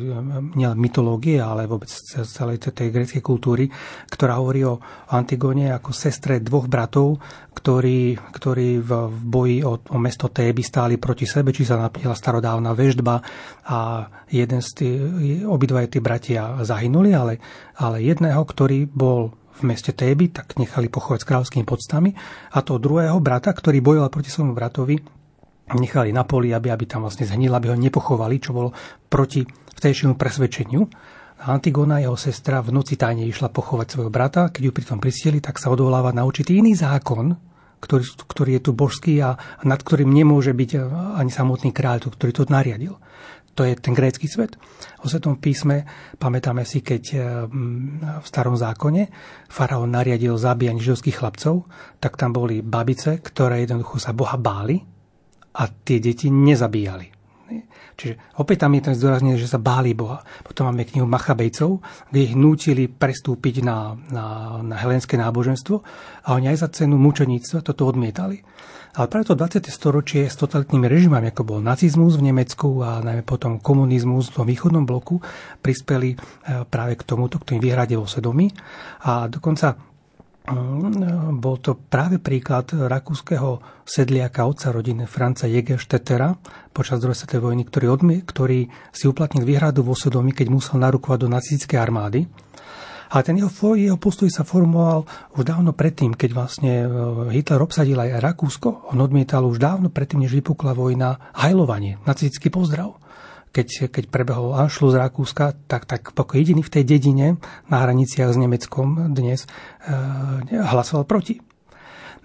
nielen mytológie, ale vôbec z celej tej gréckej kultúry, ktorá hovorí o Antigone ako sestre dvoch bratov, ktorí, ktorí v boji o, o mesto Téby stáli proti sebe, či sa napíla starodávna väždba a jeden z tých, obidva tí bratia zahynuli, ale, ale jedného, ktorý bol v meste Téby, tak nechali pochovať s kráľovskými podstami a toho druhého brata, ktorý bojoval proti svojmu bratovi, nechali na poli, aby, aby tam vlastne zhnil, aby ho nepochovali, čo bolo proti vtejšiemu presvedčeniu. Antigona, jeho sestra, v noci tajne išla pochovať svojho brata. Keď ju pritom pristihli, tak sa odvoláva na určitý iný zákon, ktorý, ktorý je tu božský a nad ktorým nemôže byť ani samotný kráľ, ktorý to nariadil. To je ten grécky svet. O Svetom písme pamätáme si, keď v Starom zákone faraón nariadil zabíjanie židovských chlapcov, tak tam boli babice, ktoré jednoducho sa Boha báli, a tie deti nezabíjali. Čiže opäť tam je ten zdôraznené, že sa báli Boha. Potom máme knihu Machabejcov, kde ich nútili prestúpiť na, na, na helénske náboženstvo a oni aj za cenu mučeníctva toto odmietali. Ale práve to dvadsiate storočie s totalitnými režimami, ako bol nacizmus v Nemecku a najmä potom komunizmus v východnom bloku, prispeli práve k tomuto, k tým výhrade vo svedomí. A dokonca Bol to práve príklad rakúskeho sedliaka otca rodiny Franza Jägerstättera počas druhej svetovej vojny, ktorý, odmi- ktorý si uplatnil výhradu vo svedomí, keď musel narukovať do nacistickej armády. A ten jeho, jeho postoj sa formoval už dávno predtým, keď vlastne Hitler obsadil aj Rakúsko. On odmietal už dávno predtým, než vypukla vojna, hajlovanie, nacistický pozdrav. Keď, keď prebehol Anschluss z Rakúska, tak, tak pokoj jediný v tej dedine na hraniciach s Nemeckom dnes e, hlasoval proti.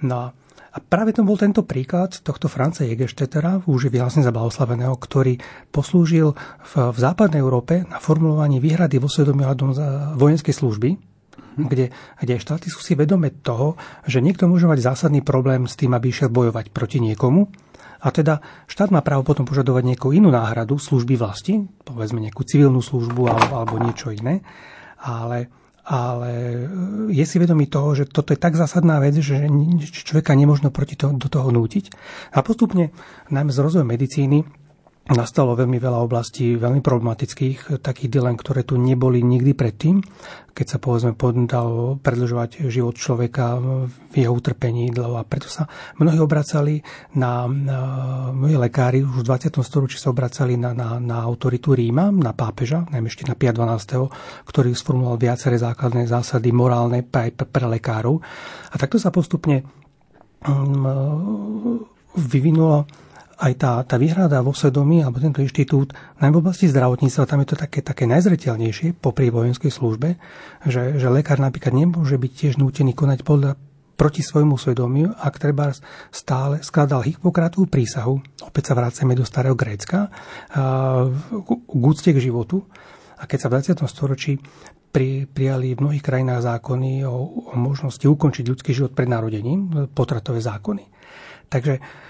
No a práve to bol tento príklad tohto Franza Jägerstättera, už vyhlásený za blahoslaveného, ktorý poslúžil v, v západnej Európe na formulovanie výhrady vo svedomí ohľadom vojenskej služby, kde, kde štáty sú si vedomé toho, že niekto môže mať zásadný problém s tým, aby išiel bojovať proti niekomu. A teda štát má právo potom požadovať nejakú inú náhradu služby vlasti, povedzme nejakú civilnú službu alebo, alebo niečo iné, ale, ale je si vedomý toho, že toto je tak zásadná vec, že človeka nemôžno proti to, do toho nútiť. A postupne, najmä z rozvoja medicíny, nastalo veľmi veľa oblastí veľmi problematických, takých dilem, ktoré tu neboli nikdy predtým, keď sa povedzme podal predĺžovať život človeka v jeho utrpení dlho. A preto sa mnohí obracali na, na mnohí lekári už v dvadsiatom storočí sa obracali na, na, na autoritu Ríma, na pápeža, najmä ešte na Pia dvanásteho, ktorý sformuloval viaceré základné zásady morálne pre, pre lekárov. A takto sa postupne um, vyvinulo aj tá, tá výhrada vo svedomí, alebo tento inštitút, najmä v oblasti zdravotníctva, tam je to také, také najzreteľnejšie popri vojenskej službe, že, že lekár napríklad nemôže byť tiež nútený konať podľa, proti svojmu svedomiu, ak treba stále skladal Hippokratovú prísahu. Opäť sa vraceme do starého Grécka, k úcte k životu. A keď sa v dvadsiatom storočí pri, prijali v mnohých krajinách zákony o, o možnosti ukončiť ľudský život pred narodením, potratové zákony. Takže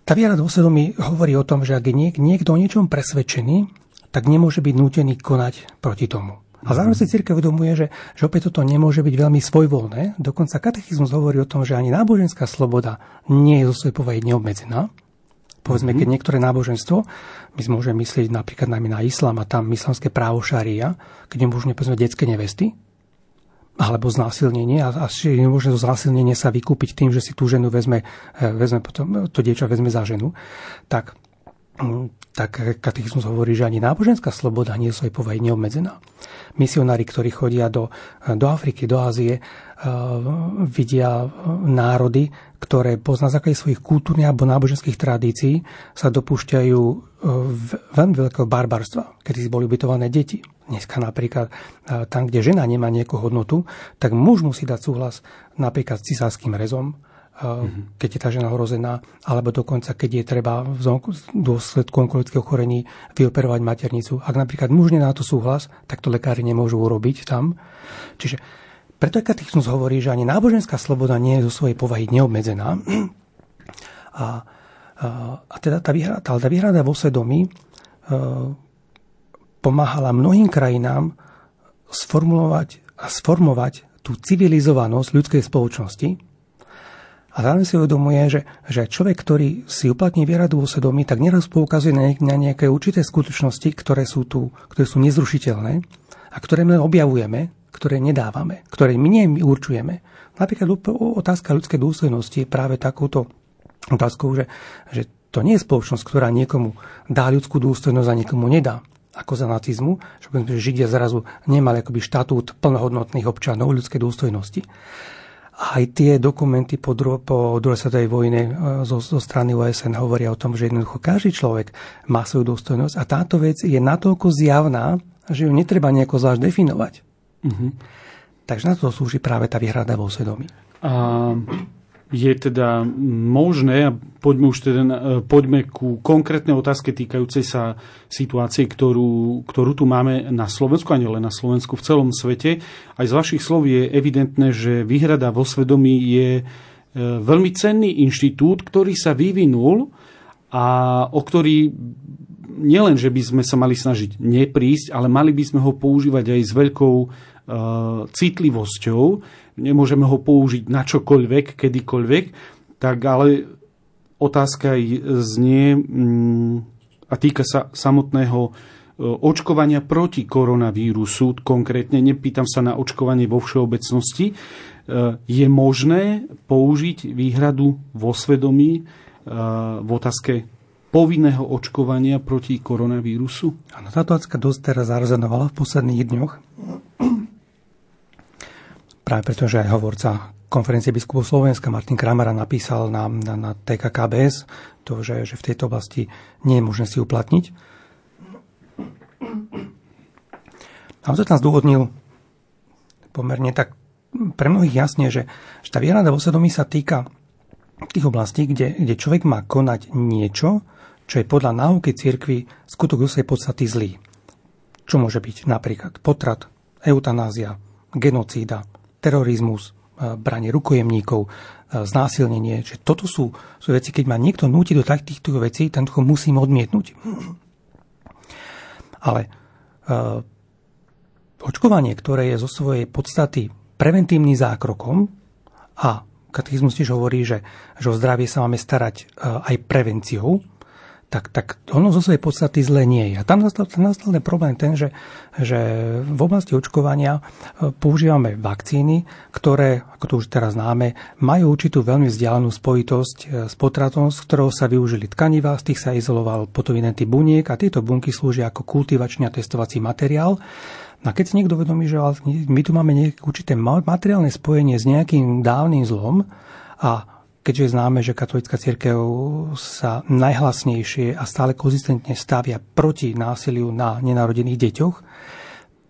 tá viera vo svedomí hovorí o tom, že ak je niekto o niečom presvedčený, tak nemôže byť nútený konať proti tomu. A zároveň si cirkev uvedomuje, že, že opäť toto nemôže byť veľmi svojvoľné. Dokonca katechizmus hovorí o tom, že ani náboženská sloboda nie je zo svojej povahy neobmedzená. Povedzme, keď niektoré náboženstvo, my môžeme myslieť napríklad najmä na islám a tam islamské právo šaria, keď nemôžu nepovedzme detské nevesty, alebo znásilnenie a až nemôžno znásilnenie sa vykúpiť tým, že si tú ženu vezme, vezme potom, to dievča vezme za ženu, tak, tak katechizmus hovorí, že ani náboženská sloboda nie je svojej povahy neobmedzená. Misionári, ktorí chodia do, do Afriky, do Ázie, vidia národy, ktoré na základe svojich kultúrnych alebo náboženských tradícií sa dopúšťajú veľmi veľkého barbarstva, kedy boli ubytované deti. Dneska napríklad tam, kde žena nemá nejakú hodnotu, tak muž musí dať súhlas napríklad s cisárskym rezom, mm-hmm. keď je tá žena hrozená, alebo dokonca, keď je treba v dôsledku onkologických ochorení vyoperovať maternicu. Ak napríklad muž nedá to súhlas, tak to lekári nemôžu urobiť tam. Čiže preto katechizmus hovorí, že ani náboženská sloboda nie je zo svojej povahy neobmedzená. A, a, a teda tá výhrada, tá výhrada vo svedomí e, pomáhala mnohým krajinám sformulovať a sformovať tú civilizovanosť ľudskej spoločnosti. A zároveň si uvedomuje, že, že človek, ktorý si uplatní vieradu vo svedomí, tak neraz poukazuje na, niek- na nejaké určité skutočnosti, ktoré sú tu, ktoré sú nezrušiteľné a ktoré my objavujeme, ktoré nedávame, ktoré my neurčujeme. Napríklad otázka ľudskej dôstojnosti je práve takouto otázkou, že, že to nie je spoločnosť, ktorá niekomu dá ľudskú dôstojnosť a niekomu nedá. Ako za nacizmu, že Židia zrazu nemali akoby štatút plnohodnotných občanov ľudskej dôstojnosti. Aj tie dokumenty po, dru- po druhej svetovej vojne zo, zo strany O S N hovoria o tom, že jednoducho každý človek má svoju dôstojnosť a táto vec je natoľko zjavná, že ju netreba nejako zvlášť definovať. Mm-hmm. Takže na to slúži práve tá výhrada vo svedomí. A je teda možné, a poďme, už teda, poďme ku konkrétnej otázke týkajúcej sa situácie, ktorú, ktorú tu máme na Slovensku, a nielen na Slovensku, v celom svete. Aj z vašich slov je evidentné, že výhrada vo svedomí je veľmi cenný inštitút, ktorý sa vyvinul a o ktorý nielen, že by sme sa mali snažiť neprísť, ale mali by sme ho používať aj s veľkou e, citlivosťou. Nemôžeme ho použiť na čokoľvek, kedykoľvek, tak ale otázka znie a týka sa samotného očkovania proti koronavírusu, konkrétne nepýtam sa na očkovanie vo všeobecnosti, je možné použiť výhradu vo svedomí v otázke povinného očkovania proti koronavírusu? Áno, táto otázka dosť teraz zarezonovala v posledných dňoch. Práve preto, že aj hovorca konferencie biskupov Slovenska Martin Kramara napísal na, na, na T K K B S, to, že, že v tejto oblasti nie je možné si uplatniť. A to tam zdôvodnil pomerne tak pre mnohých jasne, že, že tá výhrada vo svedomí sa týka tých oblastí, kde, kde človek má konať niečo, čo je podľa náuky cirkvi skutok do svojej podstaty zlý. Čo môže byť napríklad potrat, eutanázia, genocída, terorizmus, branie rukojemníkov, znásilnenie. Čiže toto sú, sú veci, keď ma niekto núti do takýchto vecí, ten to musím odmietnúť. Ale očkovanie, ktoré je zo svojej podstaty preventívnym zákrokom, a katechizmus tiež hovorí, že, že o zdravie sa máme starať aj prevenciou, tak, tak ono zo svojej podstaty zle nie je. A tam nastal, nastal problém ten, že, že v oblasti očkovania používame vakcíny, ktoré, ako to už teraz známe, majú určitú veľmi vzdialenú spojitosť s potratom, z ktorého sa využili tkaniva, z tých sa izoloval potovinen typ buniek a tieto bunky slúžia ako kultivačný a testovací materiál. A keď si niekto vedomí, že my tu máme nejaké určité materiálne spojenie s nejakým dávnym zlom, a keďže známe, že katolícka cirkev sa najhlasnejšie a stále konzistentne stavia proti násiliu na nenarodených deťoch,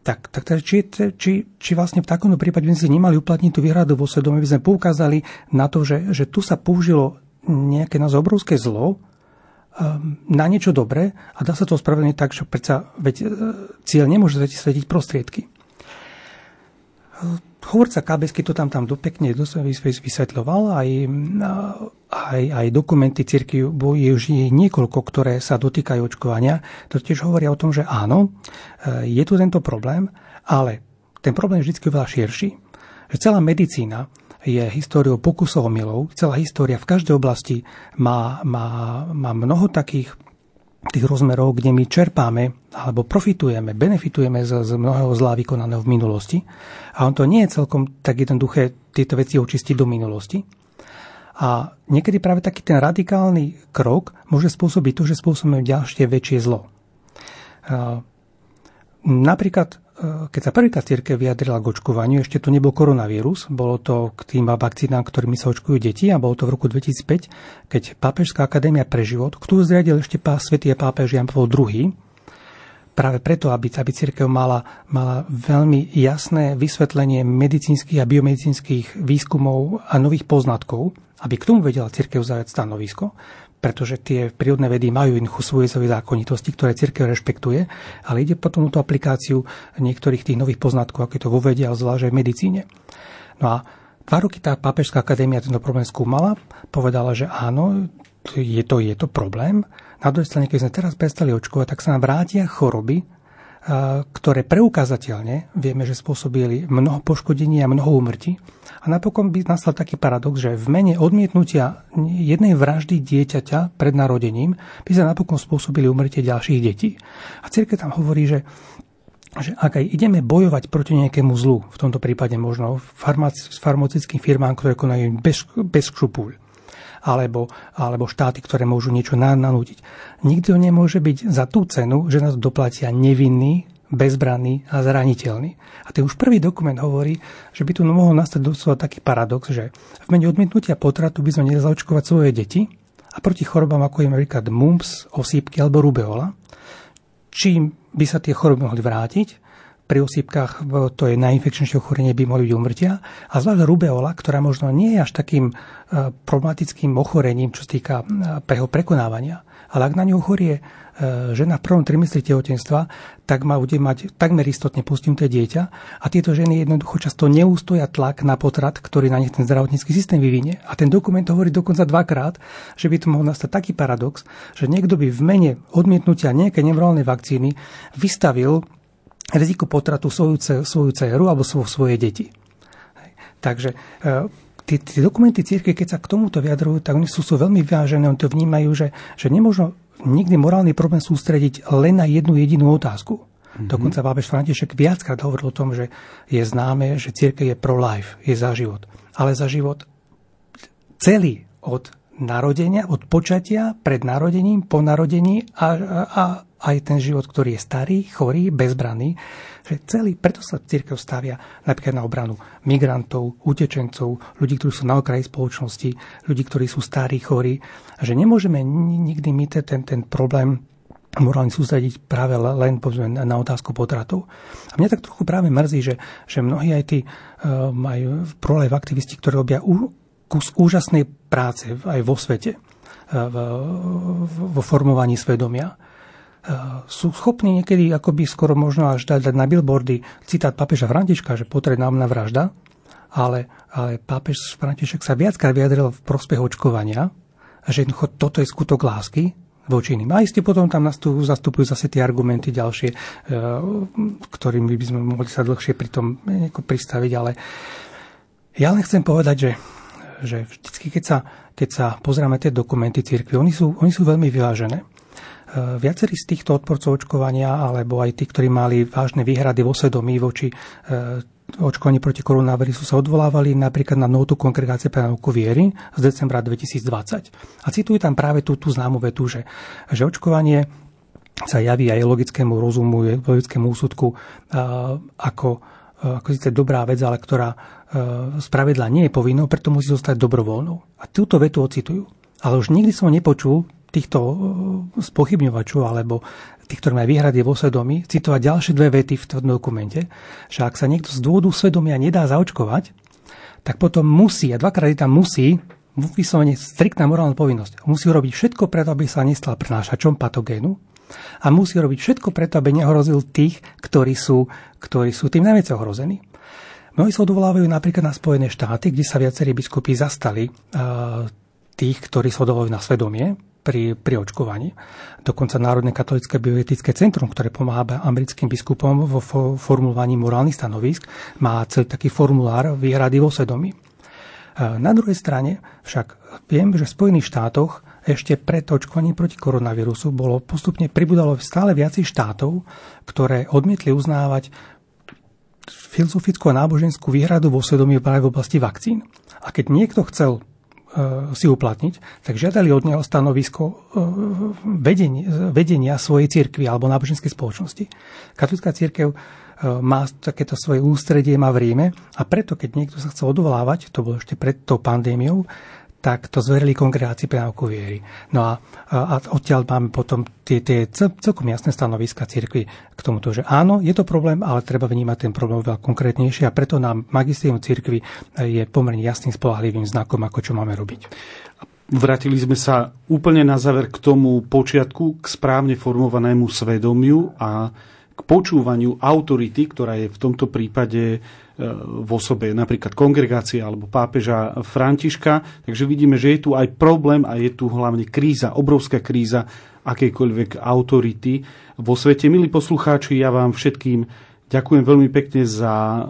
tak, tak či, či, či vlastne v takomto prípade by sme si nemali uplatniť tú výhradu vo svedomí, by sme poukázali na to, že, že tu sa použilo nejaké nás obrovské zlo na niečo dobré a dá sa to ospravedlniť tak, že predsa veď, cieľ nemôže svetiť prostriedky. Hovorca Kábesky to tam, tam pekne vysvetľoval, aj, aj, aj dokumenty cirkvi, bo je už niekoľko, ktoré sa dotýkajú očkovania, to tiež hovoria o tom, že áno, je tu tento problém, ale ten problém je vždy oveľa širší. Že celá medicína je históriou pokusov a milov. Celá história v každej oblasti má, má, má mnoho takých tých rozmerov, kde my čerpáme alebo profitujeme, benefitujeme z, z mnohého zla vykonaného v minulosti. A on to nie je celkom tak jednoduché tieto veci očistiť do minulosti. A niekedy práve taký ten radikálny krok môže spôsobiť to, že spôsobíme ďalšie väčšie zlo. Napríklad keď sa prvýkrát cirkev vyjadrila k očkovaniu, ešte to nebol koronavírus, bolo to k tým vakcínám, ktorými sa očkujú deti, a bolo to v roku dvetisícpäť, keď Pápežská akadémia pre život, ktorú zriadil ešte svätý pápež Ján Pavol druhý, práve preto, aby, aby cirkev mala, mala veľmi jasné vysvetlenie medicínskych a biomedicínskych výskumov a nových poznatkov, aby k tomu vedela cirkev zaujať stanovisko, pretože tie prírodné vedy majú inú svoje zákonitosti, ktoré cirkev rešpektuje, ale ide potom o tú aplikáciu niektorých tých nových poznatkov, ako je to vo vede, ale zvlášť aj v medicíne. No a dva roky tá Pápežská akadémia tento problém skúmala, povedala, že áno, je to, je to problém. Na druhej strane, keď sme teraz prestali očkovať, tak sa nám vrátia choroby, ktoré preukázateľne vieme, že spôsobili mnoho poškodení a mnoho úmrtí. A napokon by nastal taký paradox, že v mene odmietnutia jednej vraždy dieťaťa pred narodením by sa napokon spôsobili úmrtie ďalších detí. A cirkev tam hovorí, že, že ak aj ideme bojovať proti nejakému zlu, v tomto prípade možno farmac- s farmaceutickým firmám, ktoré konajú bez, bez škrupúľ, Alebo, alebo štáty, ktoré môžu niečo nanútiť. Nikto nemôže byť za tú cenu, že nás doplatia nevinný, bezbranný a zraniteľný. A ten už prvý dokument hovorí, že by tu mohol nastať doslova taký paradox, že v mene odmietnutia potratu by sme nedali zaočkovať svoje deti a proti chorobám, ako je napríklad mumps, osýpky alebo rubeola, čím by sa tie choroby mohli vrátiť. Pri osýpkach to je najinfekčnejšie ochorenie, by mohli byť úmrtia. A zvlášť rubeola, ktorá možno nie je až takým problematickým ochorením, čo sa týka jeho prekonávania. Ale ak na ňu ochorie žena v prvom trimestri tehotenstva, tak má bude mať takmer istotne postihnuté dieťa. A tieto ženy jednoducho často neustoja tlak na potrat, ktorý na nich ten zdravotnícky systém vyvinie. A ten dokument hovorí dokonca dvakrát, že by tu mohol nastať taký paradox, že niekto by v mene odmietnutia nejaké nemorálnej vakcíny vystavil riziko potratu svoju, svoju dceru alebo svoje, svoje deti. Takže tí, tí dokumenty cirkvi, keď sa k tomuto vyjadrujú, tak oni sú, sú veľmi vážené, oni to vnímajú, že, že nemôžno nikdy morálny problém sústrediť len na jednu jedinú otázku. Mm-hmm. Dokonca pápež František viackrát hovoril o tom, že je známe, že cirkev je pro-life, je za život. Ale za život celý od narodenia, od počatia, pred narodením, po narodení a, a aj ten život, ktorý je starý, chorý, bezbranný. Že celý, preto sa cirkev stavia napríklad na obranu migrantov, utečencov, ľudí, ktorí sú na okraji spoločnosti, ľudí, ktorí sú starí, chorí. A že nemôžeme nikdy my ten, ten problém morálne sústrediť práve len povedzme, na otázku potratov. A mňa tak trochu práve mrzí, že, že mnohí aj tí um, aj pro-life aktivisti, ktorí robia u, kus úžasnej práce aj vo svete, vo formovaní svedomia, sú schopní niekedy akoby skoro možno až dať na billboardy citát pápeža Františka, že potrebná vražda, ale, ale pápež František sa viackrát vyjadril v prospech očkovania, že toto je skutok lásky voči iným. A isté potom tam zastupujú zase tie argumenty ďalšie, ktorými by sme mohli sa dlhšie pri tom pristaviť, ale ja len chcem povedať, že že vždycky, keď sa, keď sa pozrieme tie dokumenty cirkvi, oni sú, oni sú veľmi vyvážené. Viacerí z týchto odporcov očkovania, alebo aj tí, ktorí mali vážne výhrady vo svedomí voči očkovaní proti koronavírusu, sa odvolávali napríklad na notu Kongregácie pre náuku viery z decembra dvetisícdvadsať. A citujú tam práve tú, tú známu vetu, že, že očkovanie sa javí aj logickému rozumu, logickému úsudku ako ako síce dobrá vec, ale ktorá spravidla nie je povinnou, preto musí zostať dobrovoľnou. A túto vetu ocitujú. Ale už nikdy som nepočul týchto spochybňovačov alebo tých, ktorí majú výhrady vo svedomí, citovať ďalšie dve vety v tom dokumente, že ak sa niekto z dôvodu svedomia nedá zaočkovať, tak potom musí, a dvakrát tam musí, vyslovene striktná morálna povinnosť, musí robiť všetko preto, aby sa nestal prenášačom patogénu, a musí robiť všetko preto, aby neohrozil tých, ktorí sú, ktorí sú tým najviac ohrození. Mnohí sa odvolávajú napríklad na Spojené štáty, kde sa viacerí biskupy zastali uh, tých, ktorí sa odvolávajú na svedomie pri, pri očkovaní. Dokonca Národné katolické bioetické centrum, ktoré pomáha americkým biskupom vo fo- formulovaní morálnych stanovisk, má celý taký formulár výhrady vo svedomí. Uh, na druhej strane však viem, že v Spojených štátoch ešte pred očkovaním proti koronavírusu bolo postupne pribudalo stále viac štátov, ktoré odmietli uznávať filozofickú a náboženskú výhradu vo svedomí práve v oblasti vakcín. A keď niekto chcel e, si uplatniť, tak žiadali od neho stanovisko e, vedenia, vedenia svojej cirkvi alebo náboženskej spoločnosti. Katolícka cirkev má takéto svoje ústredie, má v Ríme, a preto, keď niekto sa chcel odvolávať, to bolo ešte pred tou pandémiou, tak to zverili Kongregácii pre náuku viery. No a, a odtiaľ máme potom tie, tie celkom jasné stanoviska cirkvi k tomuto, že áno, je to problém, ale treba vnímať ten problém veľa konkrétnejšie, a preto nám magisterium cirkvi je pomerne jasným spoľahlivým znakom, ako čo máme robiť. Vrátili sme sa úplne na záver k tomu počiatku, k správne formovanému svedomiu a k počúvaniu autority, ktorá je v tomto prípade v osobe napríklad kongregácie alebo pápeža Františka. Takže vidíme, že je tu aj problém a je tu hlavne kríza, obrovská kríza akejkoľvek autority vo svete. Milí poslucháči, ja vám všetkým ďakujem veľmi pekne za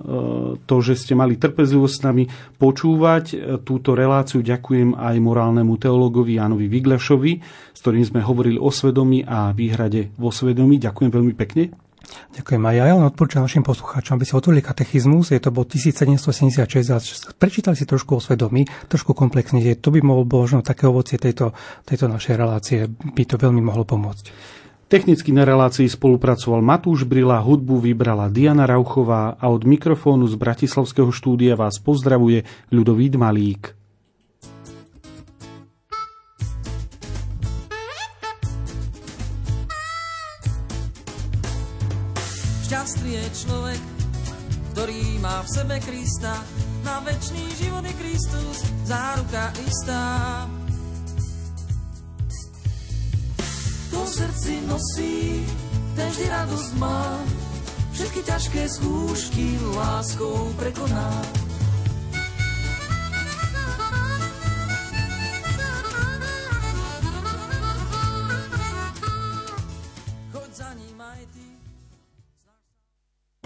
to, že ste mali trpezlivosť s nami počúvať túto reláciu. Ďakujem aj morálnemu teológovi Jánovi Viglašovi, s ktorým sme hovorili o svedomí a výhrade vo svedomí. Ďakujem veľmi pekne. Ďakujem aj ja, ja len odporúčam našim poslucháčom, aby si otvorili katechizmus, je to bod tisícsedemstosedemdesiatšesť, a prečítali si trošku o svedomí, trošku komplexne, to by mohlo možno také ovocie tejto, tejto našej relácie, by to veľmi mohlo pomôcť. Technicky na relácii spolupracoval Matúš Brila, hudbu vybrala Diana Rauchová a od mikrofónu z bratislavského štúdia vás pozdravuje Ľudovít Malík. Šťastný je človek, ktorý má v sebe Krista, na večný život je Kristus záruka istá. To v srdci nosí, ten vždy radosť má, všetky ťažké skúšky láskou prekoná.